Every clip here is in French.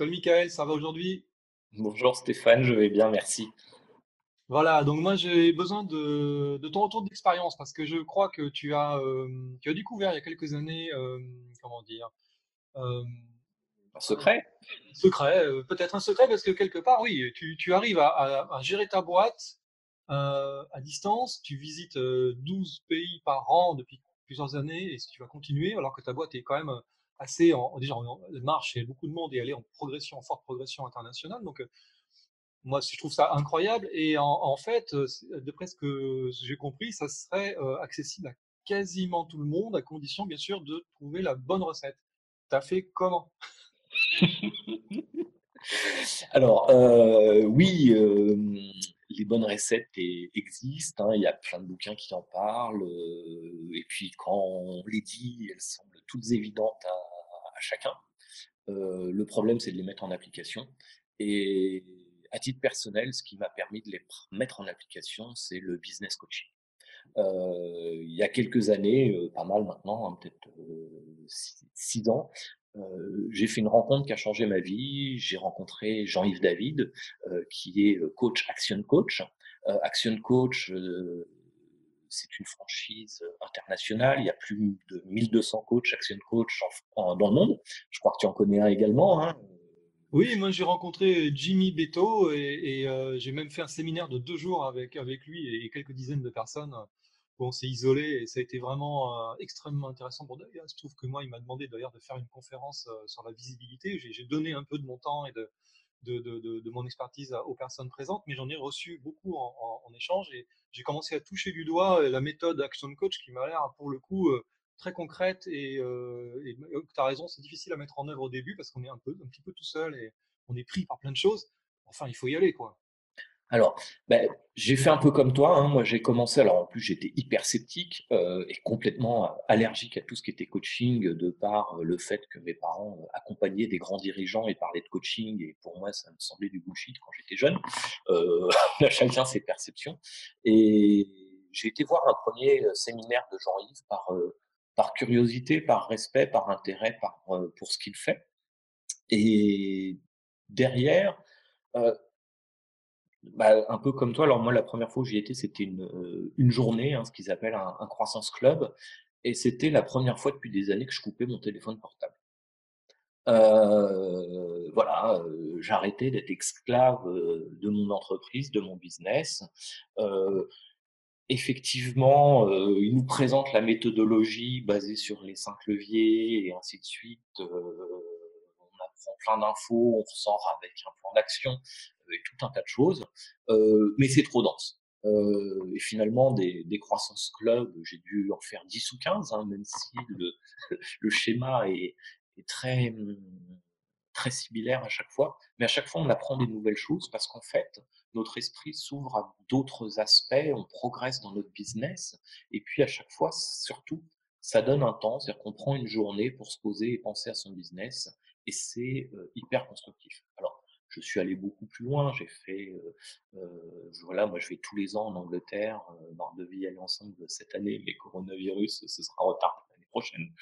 Salut Michael, ça va aujourd'hui? Bonjour Stéphane, je vais bien, merci. Voilà, donc moi j'ai besoin de ton retour d'expérience parce que je crois que tu as découvert il y a quelques années, comment dire, euh, Un secret? Peut-être un secret parce que quelque part, oui, tu arrives à gérer ta boîte à distance, tu visites 12 pays par an depuis plusieurs années et tu vas continuer alors que ta boîte est quand même assez déjà en marche et beaucoup de monde est allé en progression, en forte progression internationale. Donc, moi, je trouve ça incroyable. Et en fait, de près ce que j'ai compris, ça serait accessible à quasiment tout le monde, à condition, bien sûr, de trouver la bonne recette. T'as fait comment? Alors, oui, les bonnes recettes existent, hein, il y a plein de bouquins qui en parlent, et puis quand on les dit, elles semblent toutes évidentes à chacun. Le problème, c'est de les mettre en application. Et à titre personnel, ce qui m'a permis de les mettre en application, c'est le business coaching. Il y a quelques années, pas mal maintenant, hein, peut-être 6 ans, j'ai fait une rencontre qui a changé ma vie. J'ai rencontré Jean-Yves David, qui est coach Action Coach. Action Coach, c'est une franchise internationale. Il y a plus de 1200 coachs Action Coach dans le monde. Je crois que tu en connais un également, hein. Oui, moi j'ai rencontré Jimmy Beto et j'ai même fait un séminaire de 2 jours avec lui et quelques dizaines de personnes. Bon, on s'est isolé et ça a été vraiment extrêmement intéressant pour d'ailleurs. Il se trouve que moi, il m'a demandé d'ailleurs de faire une conférence sur la visibilité. J'ai donné un peu de mon temps et de mon expertise aux personnes présentes, mais j'en ai reçu beaucoup en échange et j'ai commencé à toucher du doigt la méthode Action Coach qui m'a l'air pour le coup très concrète et tu as raison, c'est difficile à mettre en œuvre au début parce qu'on est un petit peu tout seul et on est pris par plein de choses. Enfin, il faut y aller, quoi. Alors, j'ai fait un peu comme toi, hein. Moi j'ai commencé, alors en plus j'étais hyper sceptique et complètement allergique à tout ce qui était coaching de par le fait que mes parents accompagnaient des grands dirigeants et parlaient de coaching et pour moi ça me semblait du bullshit quand j'étais jeune, chacun ses perceptions. Et j'ai été voir un premier séminaire de Jean-Yves par curiosité, par respect, par intérêt pour ce qu'il fait et derrière… un peu comme toi, alors moi la première fois où j'y étais c'était une journée, hein, ce qu'ils appellent un croissance club et c'était la première fois depuis des années que je coupais mon téléphone portable. J'arrêtais d'être esclave de mon entreprise, de mon business. Effectivement, il nous présente la méthodologie basée sur les 5 leviers et ainsi de suite. On apprend plein d'infos, on ressort avec un plan d'action et tout un tas de choses, mais c'est trop dense. Et finalement, des croissances clubs, j'ai dû en faire 10 ou 15, hein, même si le schéma est très, très similaire à chaque fois. Mais à chaque fois, on apprend des nouvelles choses parce qu'en fait, notre esprit s'ouvre à d'autres aspects, on progresse dans notre business. Et puis à chaque fois, surtout, ça donne un temps, c'est-à-dire qu'on prend une journée pour se poser et penser à son business. Et c'est hyper constructif. Alors, je suis allé beaucoup plus loin, j'ai fait, moi je vais tous les ans en Angleterre, on devait y aller ensemble cette année, mais coronavirus, ce sera en retard pour l'année prochaine.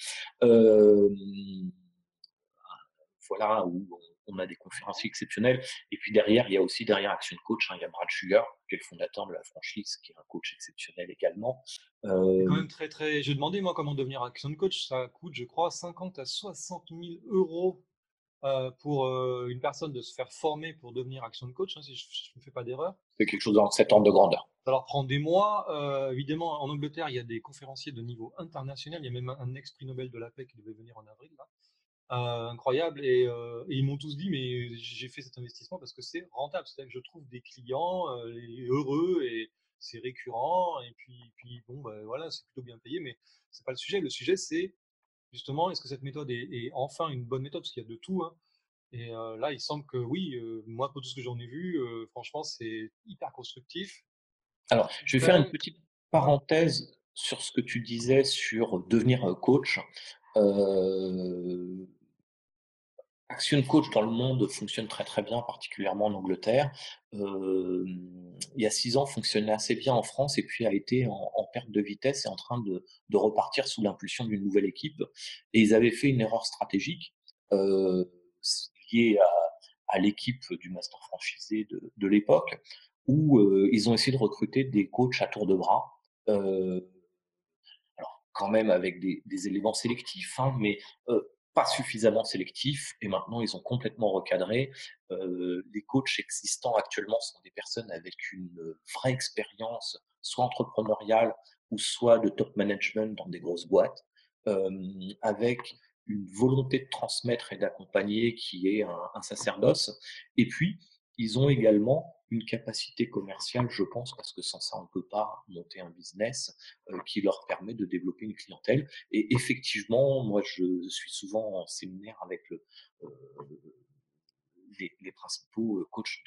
Où on a des conférences exceptionnelles. Et puis derrière, il y a aussi derrière Action Coach, hein, il y a Brad Sugar, qui est le fondateur de la franchise, qui est un coach exceptionnel également. Quand même très, très. J'ai demandé, moi, comment devenir Action Coach. Ça coûte, je crois, 50 à 60 000 euros. Pour une personne de se faire former pour devenir Action Coach, hein, si je ne fais pas d'erreur. C'est quelque chose dans cet ordre de grandeur. Ça leur prend des mois. Évidemment, en Angleterre, il y a des conférenciers de niveau international. Il y a même un ex-prix Nobel de la paix qui devait venir en avril. Là. Incroyable. Et ils m'ont tous dit, mais j'ai fait cet investissement parce que c'est rentable. C'est-à-dire que je trouve des clients heureux et c'est récurrent. Et puis bon, c'est plutôt bien payé, mais ce n'est pas le sujet. Le sujet, c'est justement, est-ce que cette méthode est enfin une bonne méthode? Parce qu'il y a de tout, hein. Et là, il semble que oui, moi, pour tout ce que j'en ai vu, franchement, c'est hyper constructif. Alors, je vais faire une petite parenthèse sur ce que tu disais sur devenir coach. Action Coach dans le monde fonctionne très très bien, particulièrement en Angleterre. Il y a 6 ans, fonctionnait assez bien en France et puis a été en perte de vitesse et en train de repartir sous l'impulsion d'une nouvelle équipe. Et ils avaient fait une erreur stratégique liée à l'équipe du master franchisé de l'époque, où ils ont essayé de recruter des coachs à tour de bras, alors quand même avec des éléments sélectifs, hein, mais pas suffisamment sélectifs, et maintenant ils ont complètement recadré. Les coachs existants actuellement sont des personnes avec une vraie expérience, soit entrepreneuriale ou soit de top management dans des grosses boîtes, avec une volonté de transmettre et d'accompagner qui est un sacerdoce. Et puis, ils ont également une capacité commerciale, je pense, parce que sans ça, on ne peut pas monter un business qui leur permet de développer une clientèle. Et effectivement, moi, je suis souvent en séminaire avec les principaux coachs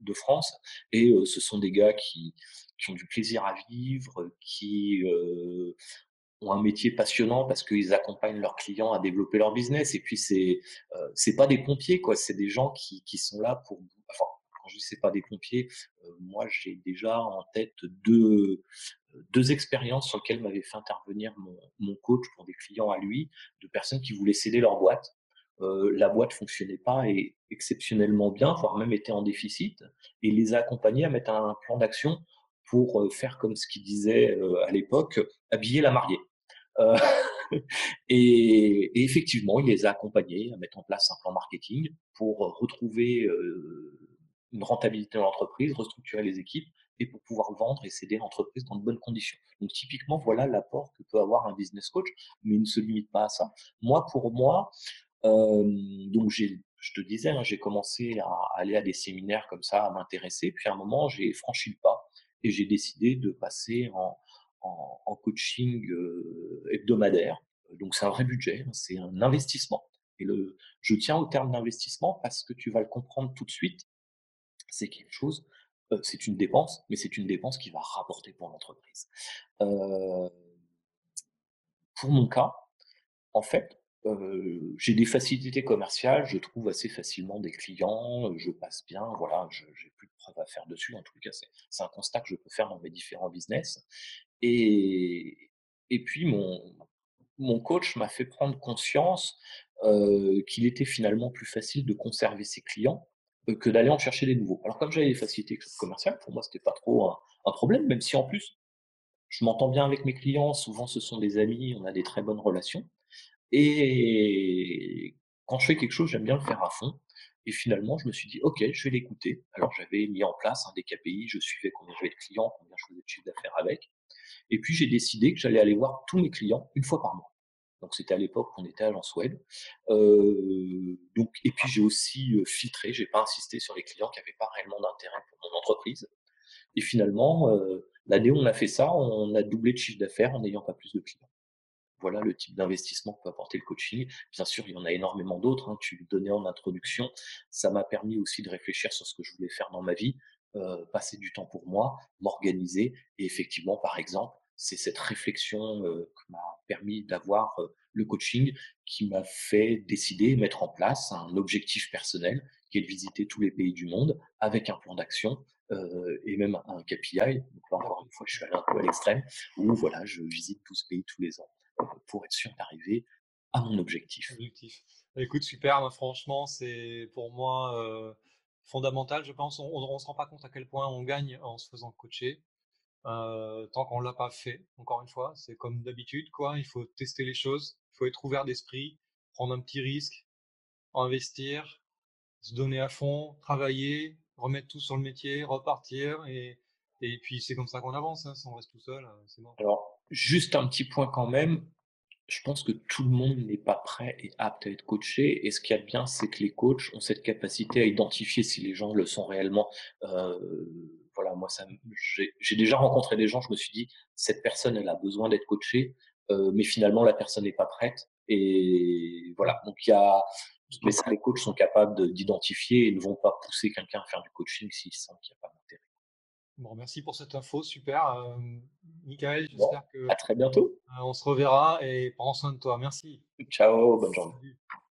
de France, et ce sont des gars qui ont du plaisir à vivre, qui ont un métier passionnant parce qu'ils accompagnent leurs clients à développer leur business. Et puis, c'est pas des pompiers, quoi. C'est des gens qui sont là pour... Enfin, quand je dis c'est pas des pompiers, moi, j'ai déjà en tête deux expériences sur lesquelles m'avait fait intervenir mon coach pour des clients à lui, de personnes qui voulaient céder leur boîte. La boîte fonctionnait pas et exceptionnellement bien, voire même était en déficit, et les a accompagnés à mettre un plan d'action pour faire comme ce qu'il disait à l'époque, habiller la mariée. Et effectivement, il les a accompagnés à mettre en place un plan marketing pour retrouver une rentabilité dans l'entreprise, restructurer les équipes et pour pouvoir vendre et céder l'entreprise dans de bonnes conditions. Donc typiquement, voilà l'apport que peut avoir un business coach, mais il ne se limite pas à ça. Donc je te disais, hein, j'ai commencé à aller à des séminaires comme ça, à m'intéresser, puis à un moment, j'ai franchi le pas et j'ai décidé de passer en coaching hebdomadaire. Donc c'est un vrai budget, c'est un investissement. Et je tiens au terme d'investissement parce que tu vas le comprendre tout de suite, c'est quelque chose, c'est une dépense, mais c'est une dépense qui va rapporter pour l'entreprise. Pour mon cas, en fait, j'ai des facilités commerciales, je trouve assez facilement des clients, je passe bien, voilà, j'ai plus de preuves à faire dessus, en tout cas c'est un constat que je peux faire dans mes différents business. Et puis mon coach m'a fait prendre conscience qu'il était finalement plus facile de conserver ses clients que d'aller en chercher des nouveaux. Alors comme j'avais des facilités commerciales, pour moi c'était pas trop un problème, même si en plus je m'entends bien avec mes clients, souvent ce sont des amis, on a des très bonnes relations. Et quand je fais quelque chose, j'aime bien le faire à fond. Et finalement, je me suis dit, OK, je vais l'écouter. Alors, j'avais mis en place des KPI, je suivais combien j'avais de clients, combien je faisais de chiffre d'affaires avec. Et puis, j'ai décidé que j'allais aller voir tous mes clients une fois par mois. Donc, c'était à l'époque qu'on était à l'Agence Web. Et puis, j'ai aussi filtré, j'ai pas insisté sur les clients qui n'avaient pas réellement d'intérêt pour mon entreprise. Et finalement, l'année où on a fait ça, on a doublé de chiffre d'affaires en n'ayant pas plus de clients. Voilà le type d'investissement que peut apporter le coaching. Bien sûr, il y en a énormément d'autres, hein. Tu le donnais en introduction. Ça m'a permis aussi de réfléchir sur ce que je voulais faire dans ma vie, passer du temps pour moi, m'organiser. Et effectivement, par exemple, c'est cette réflexion qui m'a permis d'avoir le coaching qui m'a fait décider et mettre en place un objectif personnel qui est de visiter tous les pays du monde avec un plan d'action et même un KPI. Donc là, encore une fois, je suis allé un peu à l'extrême où voilà, je visite 12 pays tous les ans pour être sûr d'arriver à mon objectif. Écoute, super, franchement, c'est pour moi fondamental. Je pense on ne se rend pas compte à quel point on gagne en se faisant coacher tant qu'on ne l'a pas fait. Encore une fois, c'est comme d'habitude, quoi. Il faut tester les choses, il faut être ouvert d'esprit, prendre un petit risque, investir, se donner à fond, travailler, remettre tout sur le métier, repartir et puis c'est comme ça qu'on avance, hein. Si on reste tout seul, c'est mort. Alors, juste un petit point quand même, je pense que tout le monde n'est pas prêt et apte à être coaché. Et ce qu'il y a de bien, c'est que les coachs ont cette capacité à identifier si les gens le sont réellement. Voilà, moi, j'ai déjà rencontré des gens, je me suis dit, cette personne, elle a besoin d'être coachée, mais finalement, la personne n'est pas prête. Et voilà, donc mais ça, les coachs sont capables d'identifier et ne vont pas pousser quelqu'un à faire du coaching s'ils sentent qu'il n'y a pas d'intérêt. Bon, merci pour cette info, super. Michael, j'espère que… À très bientôt. On se reverra et prends soin de toi. Merci. Ciao, bonne journée. Salut.